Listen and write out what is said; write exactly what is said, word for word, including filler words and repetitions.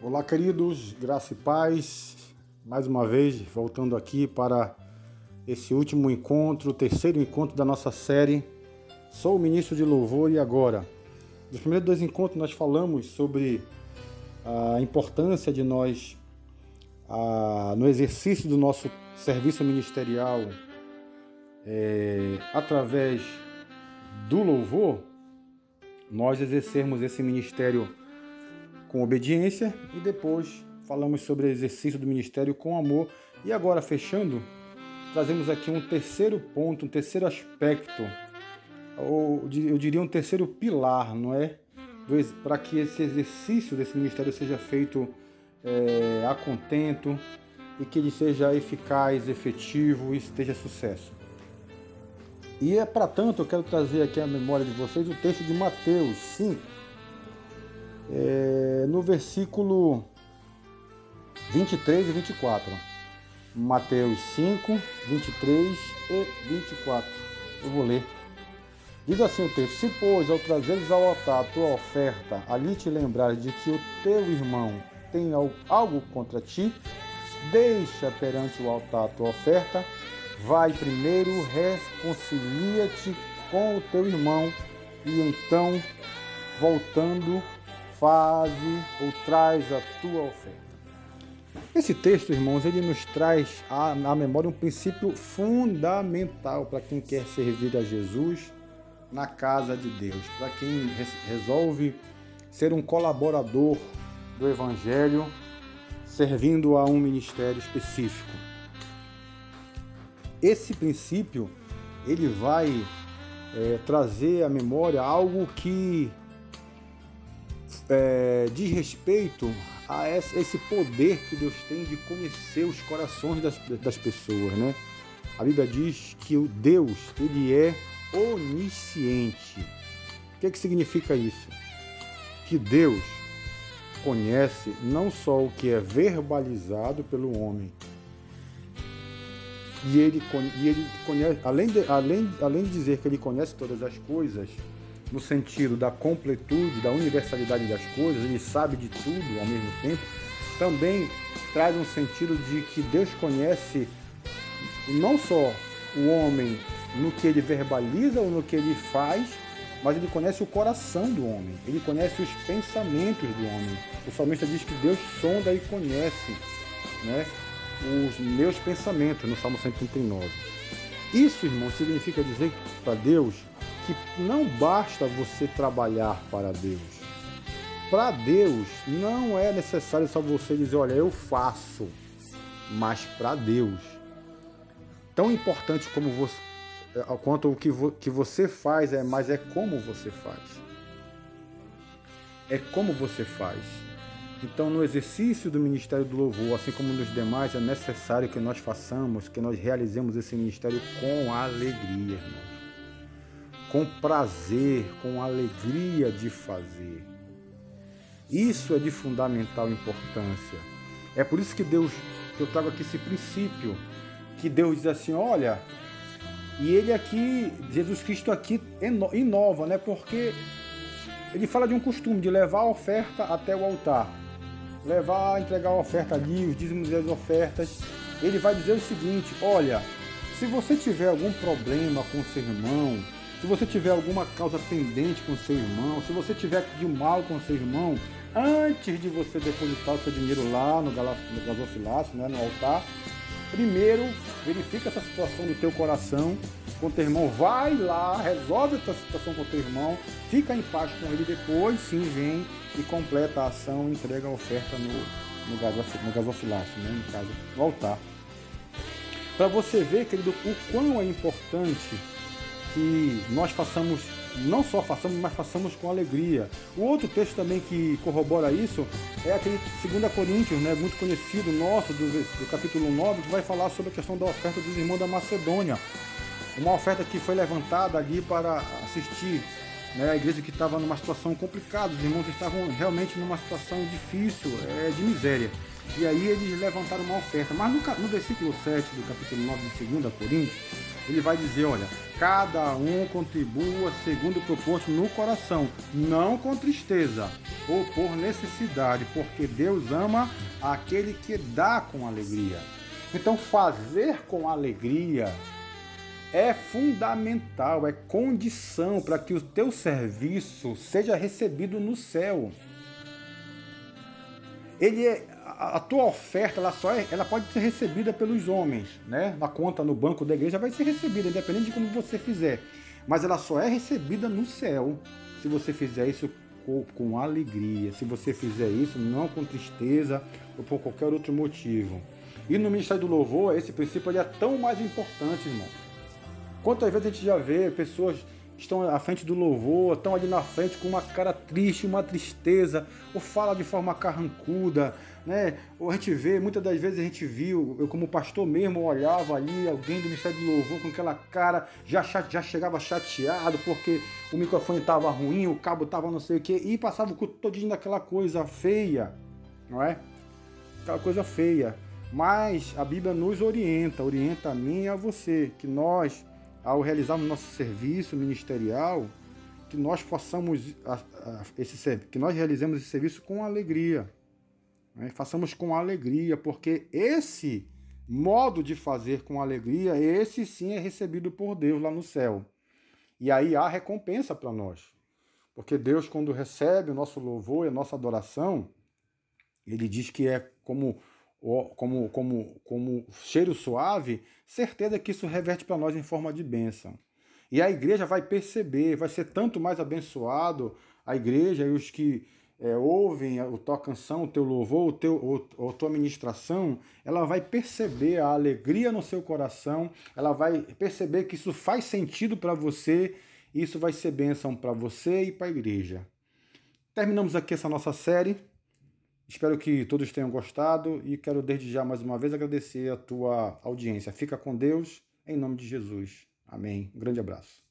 Olá, queridos, graça e paz, mais uma vez voltando aqui para esse último encontro, o terceiro encontro da nossa série, Sou o Ministro de Louvor e Agora. Nos primeiros dois encontros nós falamos sobre a importância de nós, a, no exercício do nosso serviço ministerial, é, através do louvor, nós exercermos esse ministério com obediência, e depois falamos sobre o exercício do ministério com amor. E agora, fechando, trazemos aqui um terceiro ponto, um terceiro aspecto, ou eu diria um terceiro pilar, não é? Para que esse exercício desse ministério seja feito é, a contento e que ele seja eficaz, efetivo e esteja sucesso. E é para tanto, eu quero trazer aqui à memória de vocês o texto de Mateus cinco. É, no versículo vinte e três e vinte e quatro. Mateus cinco, vinte e três e vinte e quatro. Eu vou ler. Diz assim o texto: se, pois, ao trazeres ao altar a tua oferta, ali te lembrares de que o teu irmão tem algo contra ti, deixa perante o altar a tua oferta, vai primeiro, reconcilia-te com o teu irmão, e então, voltando, faze ou traz a tua oferta. Esse texto, irmãos, ele nos traz à, à memória um princípio fundamental para quem quer servir a Jesus na casa de Deus, para quem res, resolve ser um colaborador do Evangelho, servindo a um ministério específico. Esse princípio, ele vai é, trazer à memória algo que É, diz respeito a esse poder que Deus tem de conhecer os corações das, das pessoas, né? A Bíblia diz que o Deus, ele é onisciente. O que é que significa isso? Que Deus conhece não só o que é verbalizado pelo homem, e ele, e ele conhece, além de, além, além de dizer que ele conhece todas as coisas, no sentido da completude, da universalidade das coisas, ele sabe de tudo ao mesmo tempo, também traz um sentido de que Deus conhece não só o homem no que ele verbaliza ou no que ele faz, mas ele conhece o coração do homem, ele conhece os pensamentos do homem. O salmista diz que Deus sonda e conhece, né, os meus pensamentos, no Salmo cento e trinta e nove. Isso, irmão, significa dizer para Deus que não basta você trabalhar para Deus. Para Deus não é necessário só você dizer, olha, eu faço, mas para Deus. Tão importante como você, quanto o que, vo, que você faz, é, mas é como você faz. É como você faz. Então, no exercício do ministério do louvor, assim como nos demais, é necessário que nós façamos, que nós realizemos esse ministério com alegria, irmão. Com prazer, com alegria de fazer. Isso é de fundamental importância. É por isso que Deus, que eu trago aqui esse princípio, que Deus diz assim, olha, e ele aqui, Jesus Cristo aqui inova, né? Porque ele fala de um costume de levar a oferta até o altar, levar, entregar a oferta ali, os dízimos e as ofertas. Ele vai dizer o seguinte, olha, se você tiver algum problema com seu irmão, se você tiver alguma causa pendente com seu irmão, se você tiver de mal com seu irmão, antes de você depositar o seu dinheiro lá no gasofilácio, né, no altar, primeiro verifica essa situação do teu coração com teu irmão, vai lá, resolve essa situação com teu irmão, fica em paz com ele, depois sim vem e completa a ação, entrega a oferta no, no gasofilácio, né, no caso, no altar. Para você ver, querido, o quão é importante que nós façamos, não só façamos, mas façamos com alegria. O outro texto também que corrobora isso é aquele dois Coríntios, né, muito conhecido nosso, do, do capítulo nove, que vai falar sobre a questão da oferta dos irmãos da Macedônia. Uma oferta que foi levantada ali para assistir, né, a igreja que estava numa situação complicada, os irmãos estavam realmente numa situação difícil, é, de miséria. E aí eles levantaram uma oferta. Mas no, no versículo sete do capítulo nove de dois Coríntios, ele vai dizer, olha, cada um contribua segundo o proposto no coração, não com tristeza ou por necessidade, porque Deus ama aquele que dá com alegria. Então, fazer com alegria é fundamental, é condição para que o teu serviço seja recebido no céu. Ele é, a tua oferta ela só é, ela pode ser recebida pelos homens, né? Na conta, no banco da igreja vai ser recebida, independente de como você fizer. Mas ela só é recebida no céu se você fizer isso com, com alegria, se você fizer isso não com tristeza ou por qualquer outro motivo. E no ministério do louvor, esse princípio ele é tão mais importante, irmão. Quantas vezes a gente já vê pessoas que estão à frente do louvor, estão ali na frente com uma cara triste, uma tristeza, ou fala de forma carrancuda, né? Ou a gente vê, muitas das vezes a gente viu, eu como pastor mesmo olhava ali alguém do ministério do louvor com aquela cara, já, já chegava chateado porque o microfone estava ruim, o cabo estava não sei o que, e passava o culto todinho daquela coisa feia, não é? Aquela coisa feia. Mas a Bíblia nos orienta, orienta a mim e a você, que nós, ao realizarmos nosso serviço ministerial, que nós possamos a, a, esse, que nós realizemos esse serviço com alegria, né? Façamos com alegria, porque esse modo de fazer com alegria, esse sim é recebido por Deus lá no céu. E aí há recompensa para nós, porque Deus, quando recebe o nosso louvor e a nossa adoração, ele diz que é como Como, como, como cheiro suave, certeza que isso reverte para nós em forma de bênção. E a igreja vai perceber, vai ser tanto mais abençoado a igreja e os que é, ouvem a tua canção, o teu louvor, o teu, a tua ministração, ela vai perceber a alegria no seu coração, ela vai perceber que isso faz sentido para você e isso vai ser bênção para você e para a igreja. Terminamos aqui essa nossa série. Espero que todos tenham gostado e quero desde já mais uma vez agradecer a tua audiência. Fica com Deus, em nome de Jesus. Amém. Um grande abraço.